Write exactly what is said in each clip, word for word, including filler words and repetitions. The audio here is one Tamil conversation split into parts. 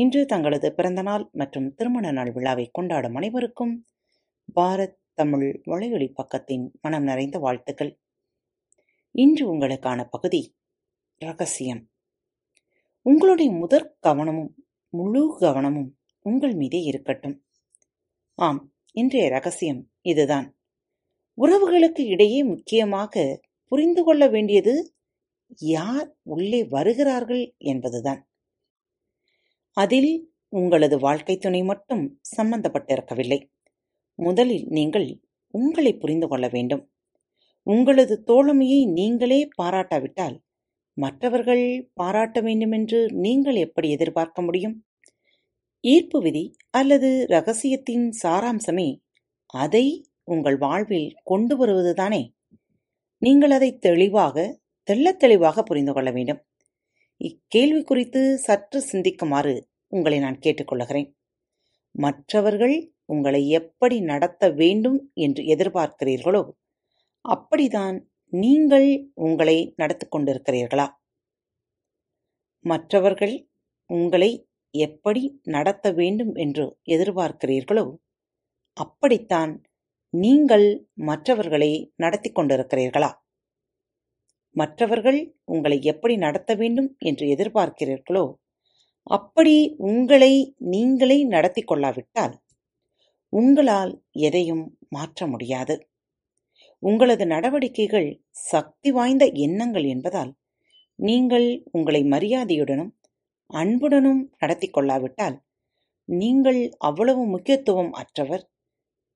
இன்று தங்களது பிறந்தநாள் மற்றும் திருமண நாள் விழாவை கொண்டாடும் அனைவருக்கும் பாரத் தமிழ் வலையொலி பக்கத்தின் மனம் நிறைந்த வாழ்த்துக்கள். இன்று உங்களுக்கான பகுதி ரகசியம். உங்களுடைய முதற் கவனமும் முழு கவனமும் உங்கள் மீதே இருக்கட்டும். ஆம், இன்றைய ரகசியம் இதுதான். உறவுகளுக்கு இடையே முக்கியமாக புரிந்து கொள்ள வேண்டியது யார் உள்ளே வருகிறார்கள் என்பதுதான். அதில் உங்களது வாழ்க்கை துணை மட்டும் சம்பந்தப்பட்டிருக்கவில்லை. முதலில் நீங்கள் உங்களை புரிந்து கொள்ள வேண்டும். உங்களது தோழமையை நீங்களே பாராட்டாவிட்டால் மற்றவர்கள் பாராட்ட வேண்டுமென்று நீங்கள் எப்படி எதிர்பார்க்க முடியும்? ஈர்ப்பு விதி அல்லது ரகசியத்தின் சாராம்சமே அதை உங்கள் வாழ்வில் கொண்டு வருவதுதானே. நீங்கள் அதை தெளிவாக தெள்ள தெளிவாக புரிந்து கொள்ள வேண்டும். இக்கேள்வி குறித்து சற்று சிந்திக்குமாறு உங்களை நான் கேட்டுக்கொள்கிறேன். மற்றவர்கள் உங்களை எப்படி நடத்த வேண்டும் என்று எதிர்பார்க்கிறீர்களோ அப்படித்தான் நீங்கள் உங்களை நடத்தி கொண்டிருக்கிறீர்களா? மற்றவர்கள் உங்களை எப்படி நடத்த வேண்டும் என்று எதிர்பார்க்கிறீர்களோ அப்படித்தான் நீங்கள் மற்றவர்களை நடத்தி கொண்டிருக்கிறீர்களா? மற்றவர்கள் உங்களை எப்படி நடத்த வேண்டும் என்று எதிர்பார்க்கிறீர்களோ அப்படி உங்களை நீங்களே நடத்தி கொள்ளாவிட்டால் உங்களால் எதையும் மாற்ற முடியாது. உங்களது நடவடிக்கைகள் சக்தி வாய்ந்த எண்ணங்கள் என்பதால் நீங்கள் உங்களை மரியாதையுடனும் அன்புடனும் நடத்தி கொள்ளாவிட்டால் நீங்கள் அவ்வளவு முக்கியத்துவம் அற்றவர்,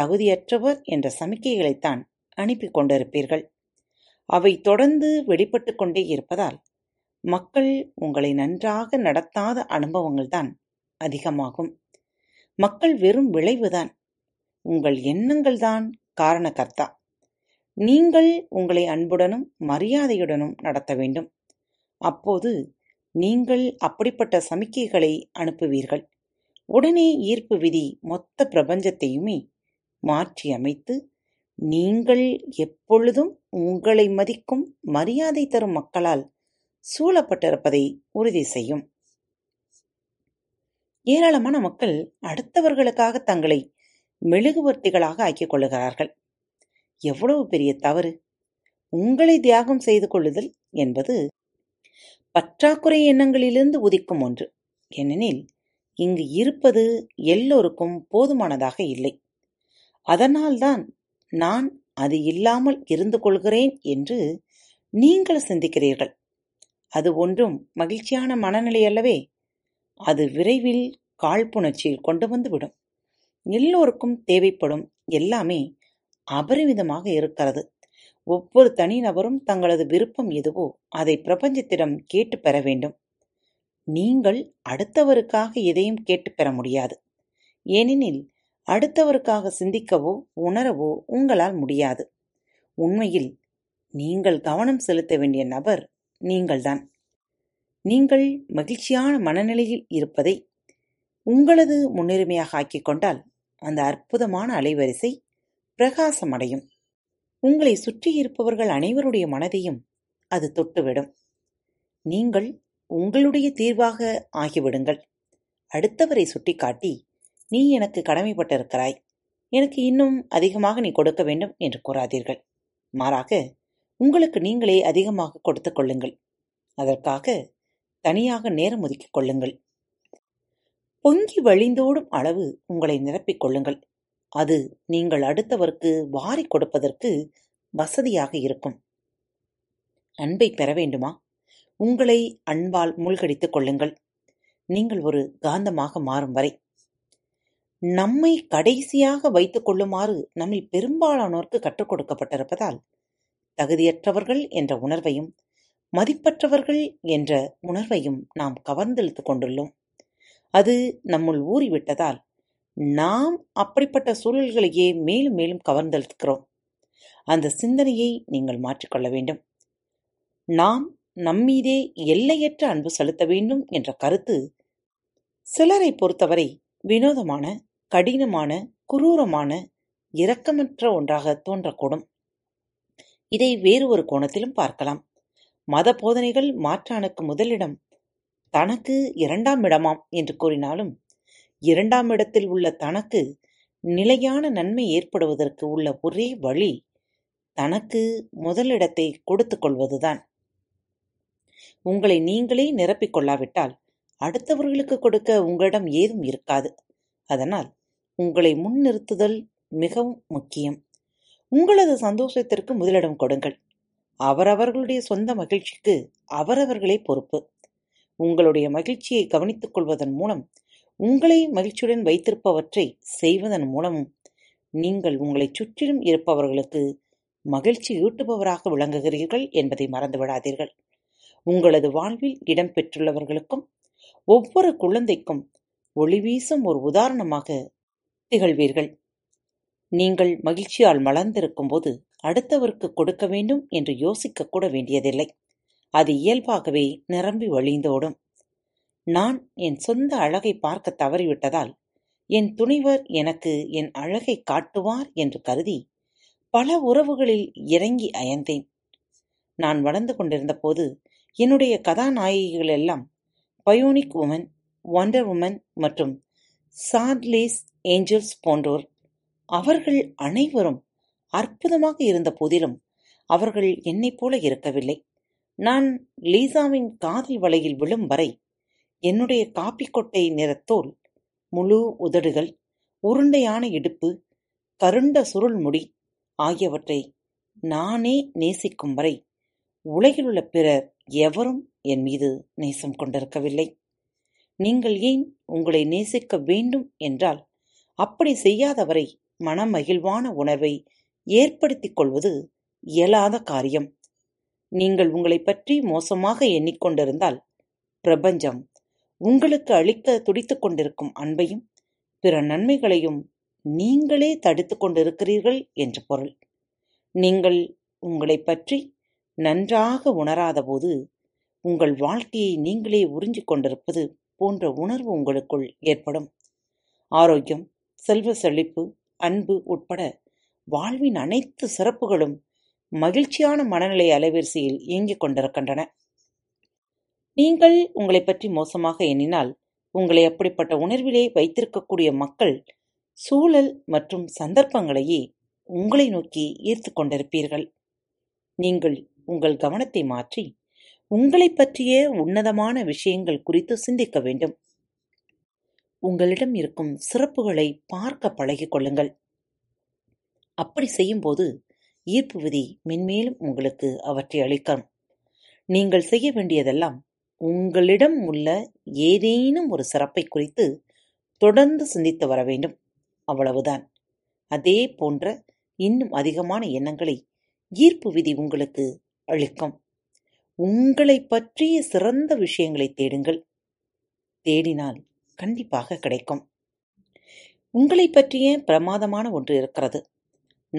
தகுதியற்றவர் என்ற சமிக்கைகளைத்தான் அனுப்பி கொண்டிருப்பீர்கள். அவை தொடர்ந்து வெளிப்பட்டு கொண்டே இருப்பதால் மக்கள் உங்களை நன்றாக நடத்தாத அனுபவங்கள்தான் அதிகமாகும். மக்கள் வெறும் விளைவுதான். உங்கள் எண்ணங்கள் தான் காரணகர்த்தா. நீங்கள் உங்களை அன்புடனும் மரியாதையுடனும் நடத்த வேண்டும். அப்போது நீங்கள் அப்படிப்பட்ட சமிக்கைகளை அனுப்புவீர்கள். உடனே ஈர்ப்பு விதி மொத்த பிரபஞ்சத்தையுமே மாற்றி அமைத்து நீங்கள் எப்பொழுதும் உங்களை மதிக்கும் மரியாதை தரும் மக்களால் சூழப்பட்டிருப்பதை உறுதி செய்யும். ஏராளமான மக்கள் அடுத்தவர்களுக்காக தங்களை மெழுகுவர்த்திகளாக ஆக்கிக் கொள்ளுகிறார்கள். எவ்வளவு பெரிய தவறு! உங்களை தியாகம் செய்து கொள்ளுதல் என்பது பற்றாக்குறை எண்ணங்களிலிருந்து உதிக்கும் ஒன்று. ஏனெனில் இங்கு இருப்பது எல்லோருக்கும் போதுமானதாக இல்லை. அதனால்தான் நான் அது இல்லாமல் இருந்து கொள்கிறேன் என்று நீங்கள் சிந்திக்கிறீர்கள். அது ஒன்றும் மகிழ்ச்சியான மனநிலை அல்லவே. அது விரைவில் காழ்ப்புணர்ச்சியில் கொண்டு வந்துவிடும். எல்லோருக்கும் தேவைப்படும் எல்லாமே அபரிமிதமாக இருக்கிறது. ஒவ்வொரு தனிநபரும் தங்களது விருப்பம் எதுவோ அதை பிரபஞ்சத்திடம் கேட்டு பெற வேண்டும். நீங்கள் அடுத்தவருக்காக எதையும் கேட்டு பெற முடியாது. ஏனெனில் அடுத்தவருக்காக சிந்திக்கவோ உணரவோ உங்களால் முடியாது. உண்மையில் நீங்கள் கவனம் செலுத்த வேண்டிய நபர் நீங்கள்தான். நீங்கள் மகிழ்ச்சியான மனநிலையில் இருப்பதை உங்களது முன்னுரிமையாக ஆக்கிக் கொண்டால் அந்த அற்புதமான அலைவரிசை பிரகாசமடையும். உங்களை சுற்றி இருப்பவர்கள் அனைவருடைய மனதையும் அது தொட்டுவிடும். நீங்கள் உங்களுடைய தீர்வாக ஆகிவிடுங்கள். அடுத்தவரை சுட்டிக்காட்டி நீ எனக்கு கடமைப்பட்டிருக்கிறாய், எனக்கு இன்னும் அதிகமாக நீ கொடுக்க வேண்டும் என்று கூறாதீர்கள். மாறாக உங்களுக்கு நீங்களே அதிகமாக கொடுத்து கொள்ளுங்கள். அதற்காக தனியாக நேரம் ஒதுக்கிக் கொள்ளுங்கள். பொங்கி வழிந்தோடும் அளவு உங்களை நிரப்பிக் கொள்ளுங்கள். அது நீங்கள் அடுத்தவருக்கு வாரி கொடுப்பதற்கு வசதியாக இருக்கும். அன்பை பெற வேண்டுமா? உங்களை அன்பால் மூழ்கடித்துக் கொள்ளுங்கள். நீங்கள் ஒரு காந்தமாக மாறும் வரை. நம்மை கடைசியாக வைத்துக் கொள்ளுமாறு நம்மில் பெரும்பாலானோருக்கு கற்றுக் கொடுக்கப்பட்டிருப்பதால் தகுதியற்றவர்கள் என்ற உணர்வையும் மதிப்பற்றவர்கள் என்ற உணர்வையும் நாம் கவர்ந்தெழுத்து கொண்டுள்ளோம். அது நம்முள் ஊறிவிட்டதால் நாம் அப்படிப்பட்ட சூழல்களையே மேலும் மேலும் கவர்ந்தெழுக்கிறோம். அந்த சிந்தனையை நீங்கள் மாற்றிக்கொள்ள வேண்டும். நாம் நம்மீதே எல்லையற்ற அன்பு செலுத்த வேண்டும் என்ற கருத்து சிலரை பொறுத்தவரை வினோதமான, கடினமான, குரூரமான, இரக்கமற்ற ஒன்றாக தோன்றக்கூடும். இதை வேறு ஒரு கோணத்திலும் பார்க்கலாம். மத போதனைகள் மாற்றானுக்கு முதலிடம், தனக்கு இரண்டாம் இடமாம் என்று கூறினாலும், இரண்டாம் இடத்தில் உள்ள தனக்கு நிலையான நன்மை ஏற்படுவதற்கு உள்ள ஒரே வழி தனக்கு முதலிடத்தை கொடுத்து கொள்வதுதான். உங்களை நீங்களே நிரப்பிக்கொள்ளாவிட்டால் அடுத்தவர்களுக்கு கொடுக்க உங்களிடம் ஏதும் இருக்காது. அதனால் உங்களை முன்னிறுத்துதல் மிகவும் முக்கியம். உங்களது சந்தோஷத்திற்கு முதலிடம் கொடுங்கள். அவரவர்களுடைய சொந்த மகிழ்ச்சிக்கு அவரவர்களே பொறுப்பு. உங்களுடைய மகிழ்ச்சியை கவனித்துக் கொள்வதன் மூலம், உங்களை மகிழ்ச்சியுடன் வைத்திருப்பவற்றை செய்வதன் மூலமும் நீங்கள் உங்களை சுற்றிலும் இருப்பவர்களுக்கு மகிழ்ச்சி ஈட்டுபவராக விளங்குகிறீர்கள் என்பதை மறந்துவிடாதீர்கள். உங்களது வாழ்வில் இடம்பெற்றுள்ளவர்களுக்கும் ஒவ்வொரு குழந்தைக்கும் ஒளி வீசும் ஒரு உதாரணமாக திகழ்வீர்கள். நீங்கள் மகிழ்ச்சியால் மலர்ந்திருக்கும் போது அடுத்தவருக்கு கொடுக்க வேண்டும் என்று யோசிக்க கூட வேண்டியதில்லை. அது இயல்பாகவே நிரம்பி வழிந்தோடும். நான் என் சொந்த அழகை பார்க்க தவறிவிட்டதால் என் துணைவர் எனக்கு என் அழகை காட்டுவார் என்று கருதி பல உறவுகளில் இறங்கி அயந்தேன். நான் வளர்ந்து கொண்டிருந்த போது என்னுடைய கதாநாயகிகள் எல்லாம் பயோனிக் உமன், வண்டர் உமன் மற்றும் சாட்லேஸ் ஏஞ்சல்ஸ் போன்றோர். அவர்கள் அனைவரும் அற்புதமாக இருந்த போதிலும் அவர்கள் என்னைப் போல இருக்கவில்லை. நான் லீசாவின் காதல் வலையில் விழும் வரை என்னுடைய காப்பி கொட்டை நிறத்தோல், முழு உதடுகள், உருண்டையான இடுப்பு, கருண்ட சுருள்முடி ஆகியவற்றை நானே நேசிக்கும் வரை உலகிலுள்ள பிறர் எவரும் என் மீது நேசம் கொண்டிருக்கவில்லை. நீங்கள் ஏன் உங்களை நேசிக்க வேண்டும் என்றால், அப்படி செய்யாதவரை மனமகிழ்வான உணர்வை ஏற்படுத்திக் கொள்வது இயலாத காரியம். நீங்கள் உங்களை பற்றி மோசமாக எண்ணிக்கொண்டிருந்தால் பிரபஞ்சம் உங்களுக்கு அளிக்க துடித்துக் கொண்டிருக்கும் அன்பையும் பிற நன்மைகளையும் நீங்களே தடுத்து கொண்டிருக்கிறீர்கள் என்று பொருள். நீங்கள் உங்களை பற்றி நன்றாக உணராத போது உங்கள் வாழ்க்கையை நீங்களே உறிஞ்சிக் கொண்டிருப்பது போன்ற உணர்வு உங்களுக்குள் ஏற்படும். ஆரோக்கியம், செல்வ செழிப்பு, அன்பு உட்பட வாழ்வின் அனைத்து சிறப்புகளும் மகிழ்ச்சியான மனநிலை அலைவரிசையில் இயங்கிக் கொண்டிருக்கின்றன. நீங்கள் உங்களை பற்றி மோசமாக எண்ணினால் உங்களை அப்படிப்பட்ட உணர்விலே வைத்திருக்கக்கூடிய மக்கள், சூழல் மற்றும் சந்தர்ப்பங்களையே உங்களை நோக்கி ஈர்த்து கொண்டிருப்பீர்கள். நீங்கள் உங்கள் கவனத்தை மாற்றி உங்களை பற்றிய உன்னதமான விஷயங்கள் குறித்து சிந்திக்க வேண்டும். உங்களிடம் இருக்கும் சிறப்புகளை பார்க்க பழகிக் கொள்ளுங்கள். அப்படி செய்யும்போது ஈர்ப்பு விதி மென்மேலும் உங்களுக்கு அவற்றை அளிக்கும். நீங்கள் செய்ய வேண்டியதெல்லாம் உங்களிடம் உள்ள ஏதேனும் ஒரு சிறப்பை குறித்து தொடர்ந்து சிந்தித்து வர வேண்டும். அவ்வளவுதான். அதே போன்ற இன்னும் அதிகமான எண்ணங்களை ஈர்ப்பு விதி உங்களுக்கு அளிக்கும். உங்களை பற்றிய சிறந்த விஷயங்களை தேடுங்கள். தேடினால் கண்டிப்பாக கிடைக்கும். உங்களை பற்றிய பிரமாதமான ஒன்று இருக்கிறது.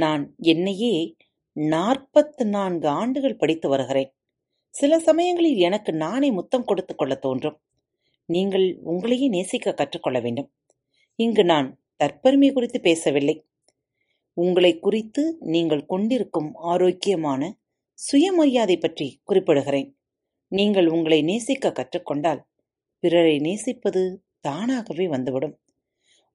நான் என்னையே நாற்பத்து நான்கு ஆண்டுகள் படித்து வருகிறேன். சில சமயங்களில் எனக்கு நானே முத்தம் கொடுத்து கொள்ள தோன்றும். நீங்கள் உங்களையே நேசிக்க கற்றுக்கொள்ள வேண்டும். இங்கு நான் தற்பெருமை குறித்து பேசவில்லை. உங்களை குறித்து நீங்கள் கொண்டிருக்கும் ஆரோக்கியமான சுயமரியாதை பற்றி குறிப்பிடுகிறேன். நீங்கள் உங்களை நேசிக்க கற்றுக்கொண்டால் பிறரை நேசிப்பது தானாகவே வந்துவிடும்.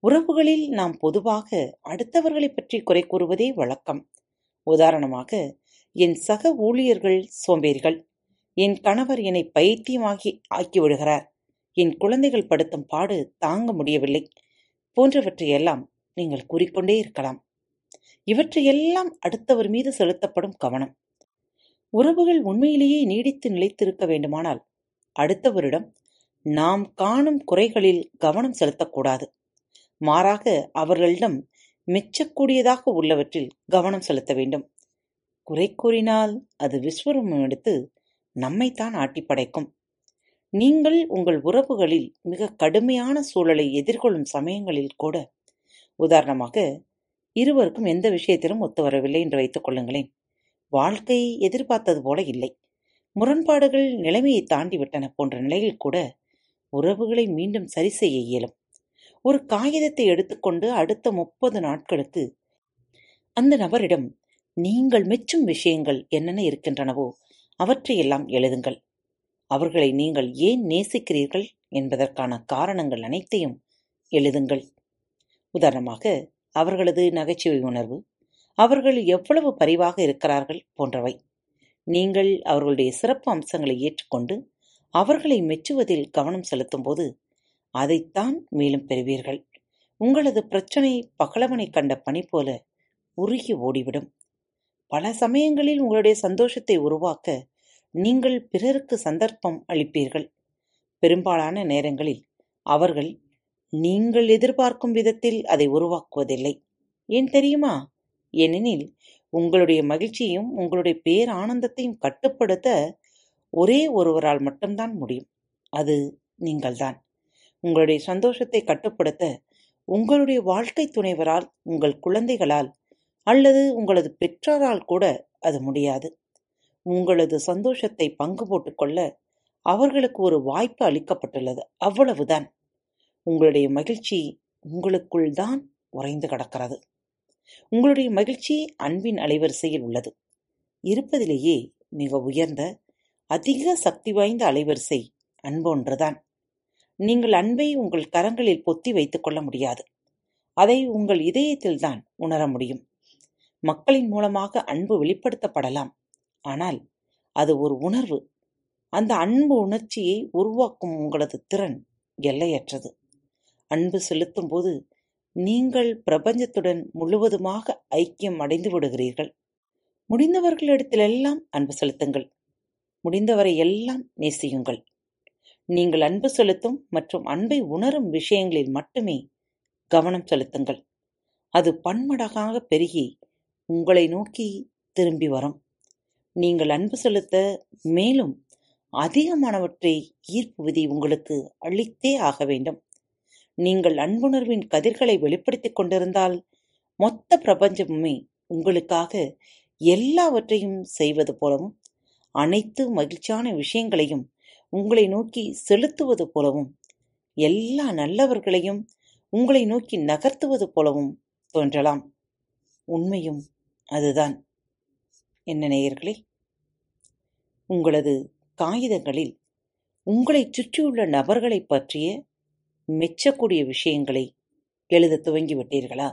உறவுகளில் நாம் பொதுவாக அடுத்தவர்களை பற்றி குறை கூறுவதே வழக்கம். உதாரணமாக, என் சக ஊழியர்கள் சோம்பேறிகள், என் கணவர் என்னை பைத்தியமாகி ஆக்கிவிடுகிறார், என் குழந்தைகள் படுத்தும் பாடு தாங்க முடியவில்லை போன்றவற்றையெல்லாம் நீங்கள் கூறிக்கொண்டே இருக்கலாம். இவற்றையெல்லாம் அடுத்தவர் மீது செலுத்தப்படும் கவனம். உறவுகள் உண்மையிலேயே நீடித்து நிலைத்திருக்க வேண்டுமானால் அடுத்தவரிடம் நாம் காணும் குறைகளில் கவனம் செலுத்தக்கூடாது. மாறாக அவர்களிடம் மிச்சக்கூடியதாக உள்ளவற்றில் கவனம் செலுத்த வேண்டும். குறை கூறினால் அது விஸ்வரூபம் எடுத்து நம்மைத்தான் ஆட்டி படைக்கும். நீங்கள் உங்கள் உறவுகளில் மிக கடுமையான சூழலை எதிர்கொள்ளும் சமயங்களில் கூட, உதாரணமாக இருவருக்கும் எந்த விஷயத்திலும் ஒத்து வரவில்லை என்று வைத்துக் கொள்ளுங்களேன். வாழ்க்கை எதிர்பார்த்தது போல இல்லை, முரண்பாடுகள் நிலைமையை தாண்டிவிட்டன போன்ற நிலையில் கூட உறவுகளை மீண்டும் சரி செய்ய இயலும். ஒரு காகிதத்தை எடுத்துக்கொண்டு அடுத்த முப்பது நாட்களுக்கு அந்த நபரிடம் நீங்கள் மெச்சும் விஷயங்கள் என்னென்ன இருக்கின்றனவோ அவற்றையெல்லாம் எழுதுங்கள். அவர்களை நீங்கள் ஏன் நேசிக்கிறீர்கள் என்பதற்கான காரணங்கள் அனைத்தையும் எழுதுங்கள். உதாரணமாக அவர்களது நகைச்சுவை உணர்வு, அவர்கள் எவ்வளவு பரிவாக இருக்கிறார்கள் போன்றவை. நீங்கள் அவர்களுடைய சிறப்பு அம்சங்களை ஏற்றுக்கொண்டு அவர்களை மெச்சுவதில் கவனம் செலுத்தும் போது அதைத்தான் மேலும் பெறுவீர்கள். உங்களது பிரச்சனை பகலவனை கண்ட பணி போல உருகி ஓடிவிடும். பல சமயங்களில் உங்களுடைய சந்தோஷத்தை உருவாக்க நீங்கள் பிறருக்கு சந்தர்ப்பம் அளிப்பீர்கள். பெரும்பாலான நேரங்களில் அவர்கள் நீங்கள் எதிர்பார்க்கும் விதத்தில் அதை உருவாக்குவதில்லை. ஏன் தெரியுமா? ஏனெனில் உங்களுடைய மகிழ்ச்சியையும் உங்களுடைய பேர் ஆனந்தத்தையும் கட்டுப்படுத்த ஒரே ஒருவரால் மட்டும்தான் முடியும். அது நீங்கள்தான். உங்களுடைய சந்தோஷத்தை கட்டுப்படுத்த உங்களுடைய வாழ்க்கை துணைவரால், உங்கள் குழந்தைகளால் அல்லது உங்களது பெற்றோரால் கூட அது முடியாது. உங்களது சந்தோஷத்தை பங்கு போட்டுக்கொள்ள அவர்களுக்கு ஒரு வாய்ப்பு அளிக்கப்பட்டுள்ளது, அவ்வளவுதான். உங்களுடைய மகிழ்ச்சி உங்களுக்குள் தான் உறைந்து கிடக்கிறது. உங்களுடைய மகிழ்ச்சி அன்பின் அலைவரிசையில் உள்ளது. இருப்பதிலேயே மிக உயர்ந்த, அதிக சக்தி வாய்ந்த அலைவரிசை அன்பொன்றுதான். நீங்கள் அன்பை உங்கள் கரங்களில் பொத்தி வைத்துக் கொள்ள முடியாது, அதை உங்கள் இதயத்தில் தான் உணர முடியும். மக்களின் மூலமாக அன்பு வெளிப்படுத்தப்படலாம், ஆனால் அது ஒரு உணர்வு. அந்த அன்பு உணர்ச்சியை உருவாக்கும் உங்களது திறன் எல்லையற்றது. அன்பு செலுத்தும் போது நீங்கள் பிரபஞ்சத்துடன் முழுவதுமாக ஐக்கியம் அடைந்து விடுகிறீர்கள். முடிந்தவர்களிடத்திலெல்லாம் அன்பு செலுத்துங்கள், முடிந்தவரை எல்லாம் நேசியுங்கள். நீங்கள் அன்பு செலுத்தும் மற்றும் அன்பை உணரும் விஷயங்களில் மட்டுமே கவனம் செலுத்துங்கள். அது பன்மடங்காக பெருகி உங்களை நோக்கி திரும்பி வரும். நீங்கள் அன்பு செலுத்த மேலும் அதிகமானவற்றை ஈர்ப்பு விதி உங்களுக்கு அளித்தே ஆக வேண்டும். நீங்கள் அன்புணர்வின் கதிர்களை வெளிப்படுத்திக் கொண்டிருந்தால் மொத்த பிரபஞ்சமுமே உங்களுக்காக எல்லாவற்றையும் செய்வது போலவும், அனைத்து மகிழ்ச்சியான விஷயங்களையும் உங்களை நோக்கி செலுத்துவது போலவும், எல்லா நல்லவர்களையும் உங்களை நோக்கி நகர்த்துவது போலவும் தோன்றலாம். உண்மையும் அதுதான். என்ன நேயர்களே, உங்களது காகிதங்களில் உங்களை சுற்றியுள்ள நபர்களை பற்றிய மெச்சக்கூடிய விஷயங்களை எழுத துவங்கிவிட்டீர்களா?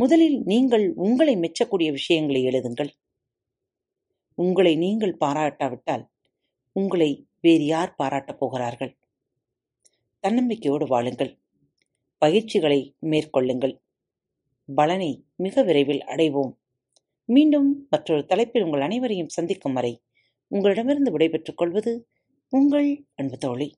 முதலில் நீங்கள் உங்களை மெச்சக்கூடிய விஷயங்களை எழுதுங்கள். உங்களை நீங்கள் பாராட்டாவிட்டால் உங்களை வேறு யார் பாராட்டப் போகிறார்கள்? தன்னம்பிக்கையோடு வாழுங்கள், பயிற்சிகளை மேற்கொள்ளுங்கள். பலனை மிக விரைவில் அடைவோம். மீண்டும் மற்றொரு தலைப்பில் உங்கள் அனைவரையும் சந்திக்கும் வரை உங்களிடமிருந்து விடைபெற்றுக் கொள்வது உங்கள் அன்பு தோழி.